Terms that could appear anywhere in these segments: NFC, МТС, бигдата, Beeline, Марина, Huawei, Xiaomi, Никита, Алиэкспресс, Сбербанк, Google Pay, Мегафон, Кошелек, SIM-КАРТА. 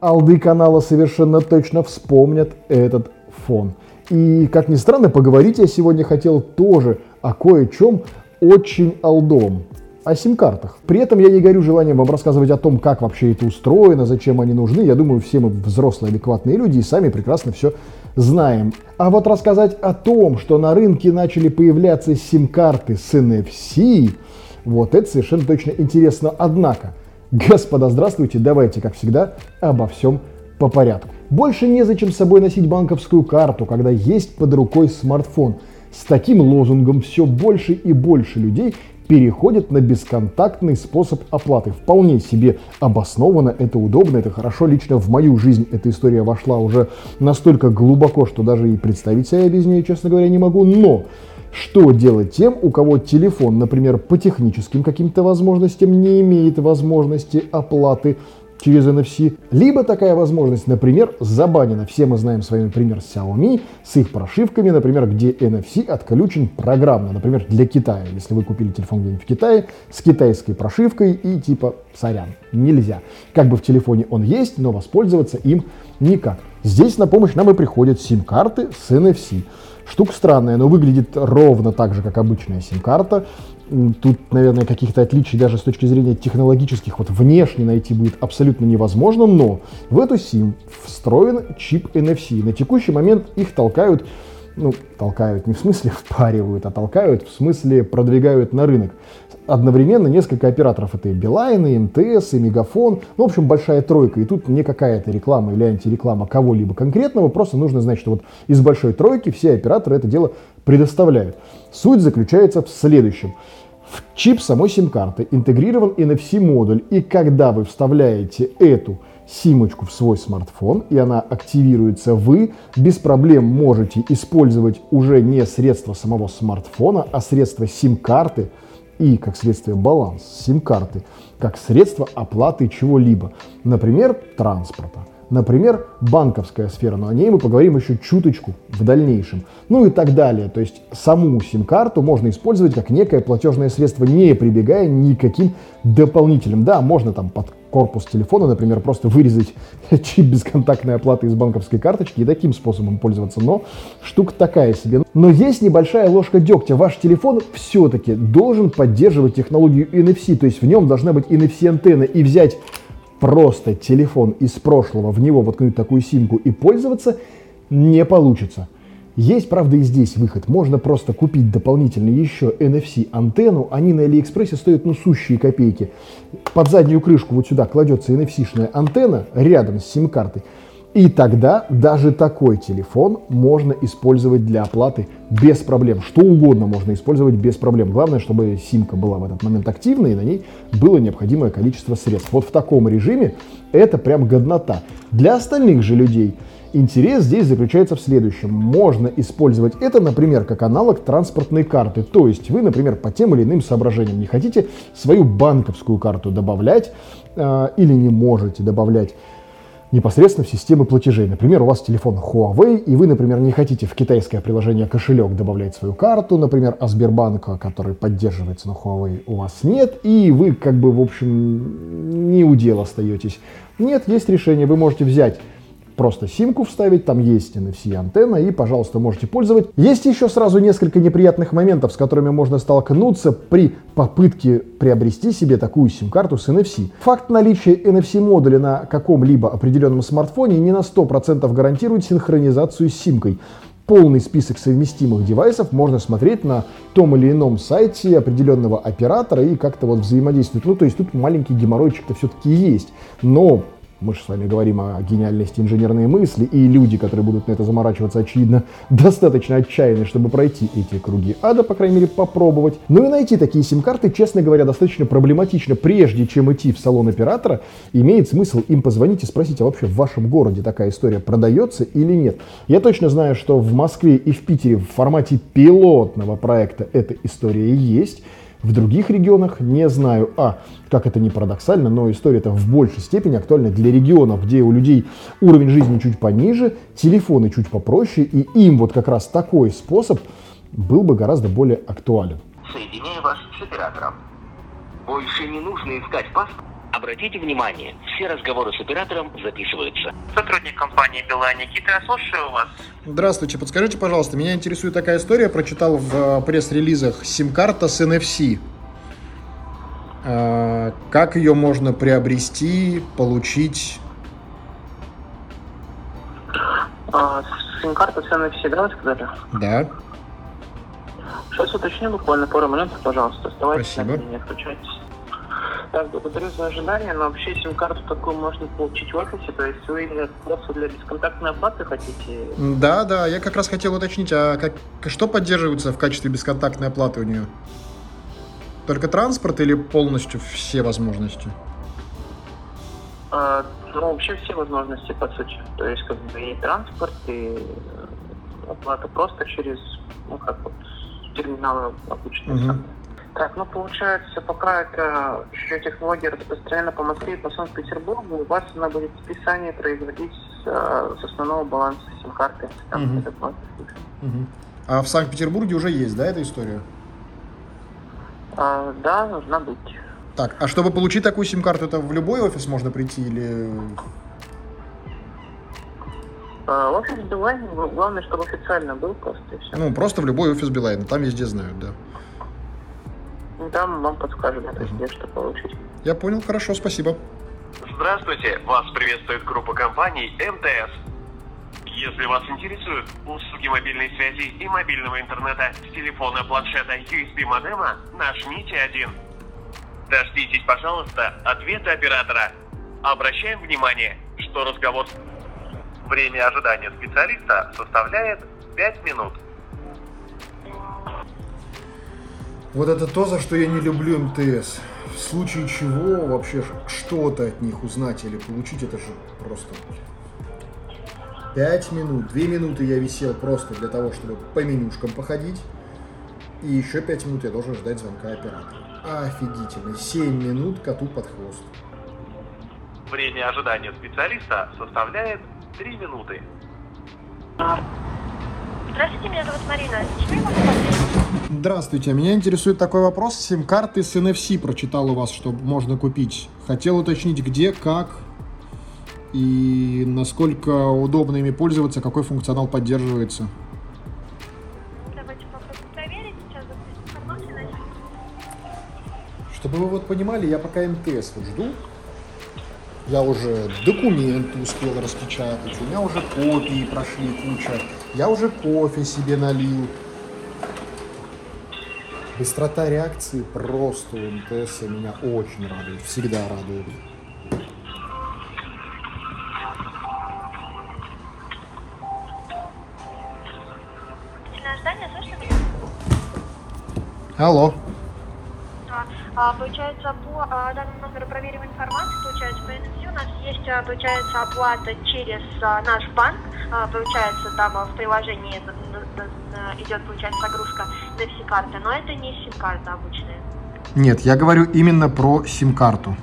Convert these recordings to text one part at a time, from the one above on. алды канала совершенно точно вспомнят этот фон. И, как ни странно, поговорить я сегодня хотел тоже о кое-чем очень алдовом. О сим-картах. При этом я не горю желанием вам рассказывать о том, как вообще это устроено, зачем они нужны. Я думаю, все мы взрослые, адекватные люди и сами прекрасно все знаем. А вот рассказать о том, что на рынке начали появляться сим-карты с NFC, вот это совершенно точно интересно. Однако, господа, здравствуйте, давайте, как всегда, обо всем по порядку. Больше незачем с собой носить банковскую карту, когда есть под рукой смартфон. С таким лозунгом все больше и больше людей переходят на бесконтактный способ оплаты. Вполне себе обоснованно, это удобно, это хорошо. Лично в мою жизнь эта история вошла уже настолько глубоко, что даже и представить себя я без нее, честно говоря, не могу. Но что делать тем, у кого телефон, например, по техническим каким-то возможностям не имеет возможности оплаты через NFC, либо такая возможность, например, забанена. Все мы знаем с вами пример Xiaomi с их прошивками, например, где NFC отключен программно, например, для Китая. Если вы купили телефон где-нибудь в Китае с китайской прошивкой и типа сорян, нельзя. Как бы в телефоне он есть, но воспользоваться им никак. Здесь на помощь нам и приходят сим-карты с NFC. Штука странная, но выглядит ровно так же, как обычная сим-карта. Тут, наверное, каких-то отличий даже с точки зрения технологических вот внешне найти будет абсолютно невозможно, но в эту сим встроен чип NFC. На текущий момент их толкают, не в смысле впаривают, а толкают в смысле продвигают на рынок. Одновременно несколько операторов, это и Beeline, и МТС, и Мегафон, ну, в общем, большая тройка. И тут не какая-то реклама или антиреклама кого-либо конкретного, просто нужно знать, что вот из большой тройки все операторы это дело предоставляют. Суть заключается в следующем. В чип самой сим-карты интегрирован NFC-модуль, и когда вы вставляете эту симочку в свой смартфон, и она активируется, вы без проблем можете использовать уже не средства самого смартфона, а средства сим-карты и, как следствие, баланс сим-карты, как средство оплаты чего-либо, например, транспорта. Например, банковская сфера, но о ней мы поговорим еще чуточку в дальнейшем. Ну и так далее. То есть саму сим-карту можно использовать как некое платежное средство, не прибегая ни к каким дополнительным. Да, можно там под корпус телефона, например, просто вырезать чип бесконтактной оплаты из банковской карточки и таким способом пользоваться, но штука такая себе. Но есть небольшая ложка дегтя. Ваш телефон все-таки должен поддерживать технологию NFC, то есть в нем должна быть NFC-антенна, и взять просто телефон из прошлого, в него воткнуть такую симку и пользоваться не получится. Есть, правда, и здесь выход. Можно просто купить дополнительно еще NFC-антенну. Они на Алиэкспрессе стоят, ну, сущие копейки. Под заднюю крышку вот сюда кладется NFC-шная антенна рядом с сим-картой. И тогда даже такой телефон можно использовать для оплаты без проблем. Что угодно можно использовать без проблем. Главное, чтобы симка была в этот момент активной, и на ней было необходимое количество средств. Вот в таком режиме это прям годнота. Для остальных же людей интерес здесь заключается в следующем. Можно использовать это, например, как аналог транспортной карты. То есть вы, например, по тем или иным соображениям не хотите свою банковскую карту добавлять или не можете добавлять непосредственно в системы платежей. Например, у вас телефон Huawei, и вы, например, не хотите в китайское приложение «Кошелек» добавлять свою карту, например, а Сбербанка, который поддерживается на Huawei, у вас нет, и вы, как бы, в общем, не у дела остаетесь. Нет, есть решение, вы можете взять просто симку вставить, там есть NFC-антенна, и, пожалуйста, можете пользоваться. Есть еще сразу несколько неприятных моментов, с которыми можно столкнуться при попытке приобрести себе такую сим-карту с NFC. Факт наличия NFC-модуля на каком-либо определенном смартфоне не на 100% гарантирует синхронизацию с симкой. Полный список совместимых девайсов можно смотреть на том или ином сайте определенного оператора и как-то вот взаимодействовать. Ну, то есть тут маленький геморройчик-то все-таки есть, но мы же с вами говорим о гениальности инженерной мысли, и люди, которые будут на это заморачиваться, очевидно, достаточно отчаянны, чтобы пройти эти круги ада, по крайней мере, попробовать. Ну и найти такие сим-карты, честно говоря, достаточно проблематично. Прежде чем идти в салон оператора, имеет смысл им позвонить и спросить, а вообще в вашем городе такая история продается или нет. Я точно знаю, что в Москве и в Питере в формате пилотного проекта эта история есть. В других регионах не знаю, как это ни парадоксально, но история-то в большей степени актуальна для регионов, где у людей уровень жизни чуть пониже, телефоны чуть попроще, и им вот как раз такой способ был бы гораздо более актуален. Соединяю вас с оператором. Больше не нужно искать паспорт. Обратите внимание, все разговоры с оператором записываются. Сотрудник компании Beeline Никита, слушаю вас. Здравствуйте, подскажите, пожалуйста, меня интересует такая история. Прочитал в пресс-релизах сим-карта с NFC. Как ее можно приобрести, получить? Сим-карта с NFC, да, вы сказали? Да. Сейчас уточню буквально пару минут, пожалуйста, оставайтесь. Спасибо. Не отключайтесь. Так, благодарю за ожидание, но вообще сим-карту такую можно получить в офисе, то есть вы просто для бесконтактной оплаты хотите? Да, я как раз хотел уточнить, что поддерживается в качестве бесконтактной оплаты у нее? Только транспорт или полностью все возможности? Вообще все возможности, по сути. То есть, как бы, и транспорт, и оплата просто через, терминалы обычные. Угу. Так, получается, пока это еще технология распространена по Москве и по Санкт-Петербургу, у вас она будет в списании производить с основного баланса сим-карты. Угу. А в Санкт-Петербурге уже есть, да, эта история? Да, нужна быть. Так, а чтобы получить такую сим-карту, это в любой офис можно прийти или... Офис Beeline, главное, чтобы официально был просто и все. Просто в любой офис Beeline, там везде знают, да. Там вам подскажут, где что получить. Я понял, хорошо, спасибо. Здравствуйте, вас приветствует группа компаний МТС. Если вас интересуют услуги мобильной связи и мобильного интернета с телефона, планшета, USB-модема, нажмите 1. Дождитесь, пожалуйста, ответа оператора. Обращаем внимание, что разговор... Время ожидания специалиста составляет 5 минут. Вот это то, за что я не люблю МТС. В случае чего вообще что-то от них узнать или получить, это же просто... 5 минут, 2 минуты я висел просто для того, чтобы по менюшкам походить. И еще 5 минут я должен ждать звонка оператора. Офигительно, 7 минут коту под хвост. Время ожидания специалиста составляет 3 минуты. Здравствуйте, меня зовут Марина. Чем я могу помочь? Здравствуйте, меня интересует такой вопрос. Сим-карты с NFC прочитал у вас, что можно купить. Хотел уточнить, где, как и насколько удобно ими пользоваться, какой функционал поддерживается. Давайте попробуем проверить. Сейчас запустим карман. Чтобы вы понимали, я пока МТС жду. Я уже документы успел распечатать, у меня уже копии прошли куча. Я уже кофе себе налил. Быстрота реакции просто у МТС меня очень радует, всегда радует. Алло. Получается, по данному номеру проверим информацию, получается, по NFC у нас есть, получается, оплата через наш банк, получается, там в приложении идет, получается, загрузка на сим-карты, но это не сим-карта обычная. Нет, я говорю именно про сим-карту.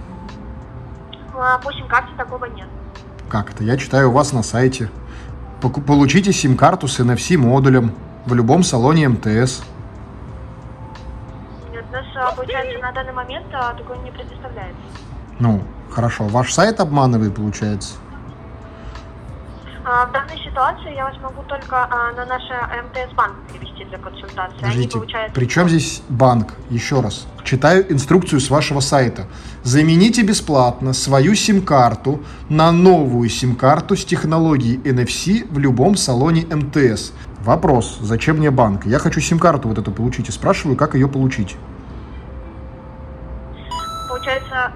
По сим-карте такого нет. Как это? Я читаю у вас на сайте. Получите сим-карту с NFC-модулем в любом салоне МТС. Получается, на данный момент такое не предоставляется. Хорошо. Ваш сайт обманывает, получается? В данной ситуации я вас могу только на наш МТС-банк перевести для консультации. Подождите, при чем здесь банк? Еще раз. Читаю инструкцию с вашего сайта. Замените бесплатно свою сим-карту на новую сим-карту с технологией NFC в любом салоне МТС. Вопрос. Зачем мне банк? Я хочу сим-карту эту получить и спрашиваю, как ее получить. Получается,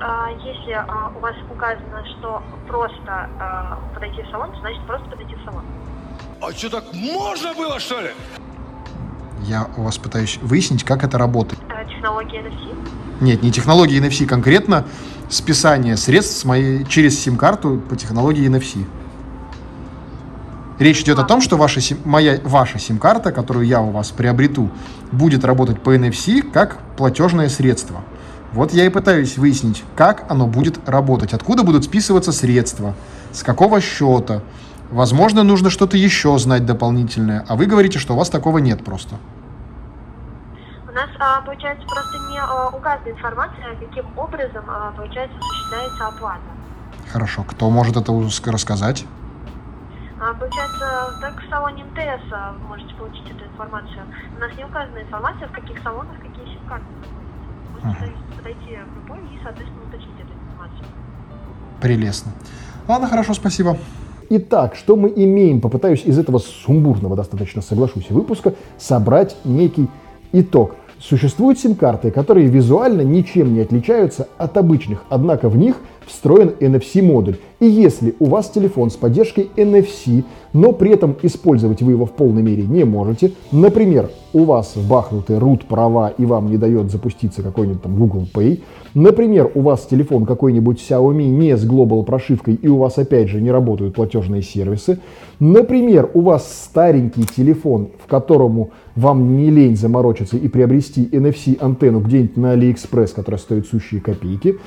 если у вас указано, что просто подойти в салон, значит просто подойти в салон. А что, так можно было, что ли? Я у вас пытаюсь выяснить, как это работает. Технология NFC? Нет, не технология NFC, конкретно списание средств с моей, через сим-карту по технологии NFC. Речь идет о том, что ваша сим-карта, которую я у вас приобрету, будет работать по NFC как платежное средство. Вот я и пытаюсь выяснить, как оно будет работать, откуда будут списываться средства, с какого счета. Возможно, нужно что-то еще знать дополнительное, а вы говорите, что у вас такого нет просто. У нас, получается, просто не указана информация, каким образом, получается, осуществляется оплата. Хорошо. Кто может это рассказать? Получается, только в салоне МТС вы можете получить эту информацию. У нас не указана информация, в каких салонах какие сим-карты находятся. Можно подойти в любой и, соответственно, уточнить эту информацию. Прелестно. Ладно, хорошо, спасибо. Итак, что мы имеем? Попытаюсь из этого сумбурного, достаточно соглашусь, выпуска собрать некий итог. Существуют сим-карты, которые визуально ничем не отличаются от обычных, однако в них встроен NFC-модуль. И если у вас телефон с поддержкой NFC, но при этом использовать вы его в полной мере не можете, например, у вас бахнуты root-права и вам не дает запуститься какой-нибудь там Google Pay, например, у вас телефон какой-нибудь Xiaomi не с Global прошивкой и у вас опять же не работают платежные сервисы, например, у вас старенький телефон, в которому вам не лень заморочиться и приобрести NFC-антенну где-нибудь на Алиэкспресс, которая стоит сущие копейки.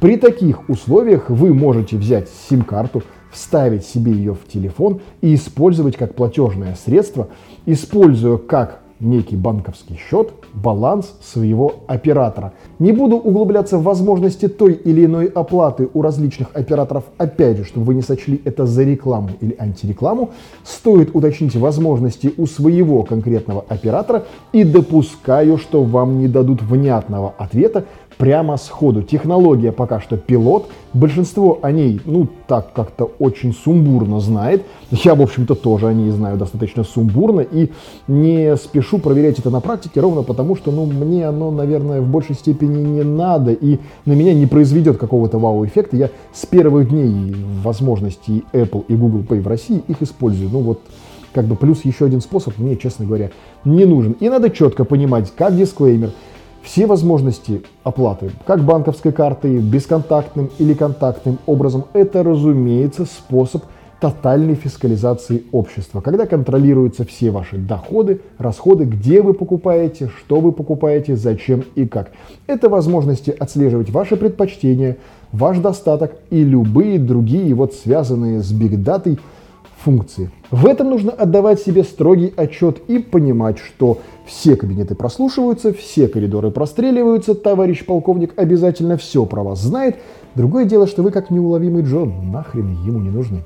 При таких условиях вы можете взять сим-карту, вставить себе ее в телефон и использовать как платежное средство, используя как некий банковский счет, баланс своего оператора. Не буду углубляться в возможности той или иной оплаты у различных операторов, опять же, чтобы вы не сочли это за рекламу или антирекламу. Стоит уточнить возможности у своего конкретного оператора и допускаю, что вам не дадут внятного ответа прямо сходу. Технология пока что пилот, большинство о ней, так как-то очень сумбурно знает. Я, в общем-то, тоже о ней знаю достаточно сумбурно и не спешу проверять это на практике, ровно потому, что, мне оно, наверное, в большей степени не надо и на меня не произведет какого-то вау-эффекта. Я с первых дней возможностей Apple и Google Pay в России их использую. Плюс еще один способ мне, честно говоря, не нужен. И надо четко понимать, как дисклеймер, все возможности оплаты, как банковской картой, бесконтактным или контактным образом, это, разумеется, способ тотальной фискализации общества, когда контролируются все ваши доходы, расходы, где вы покупаете, что вы покупаете, зачем и как. Это возможности отслеживать ваши предпочтения, ваш достаток и любые другие связанные с бигдатой функции. В этом нужно отдавать себе строгий отчет и понимать, что все кабинеты прослушиваются, все коридоры простреливаются, товарищ полковник обязательно все про вас знает. Другое дело, что вы как неуловимый Джон, нахрен ему не нужны.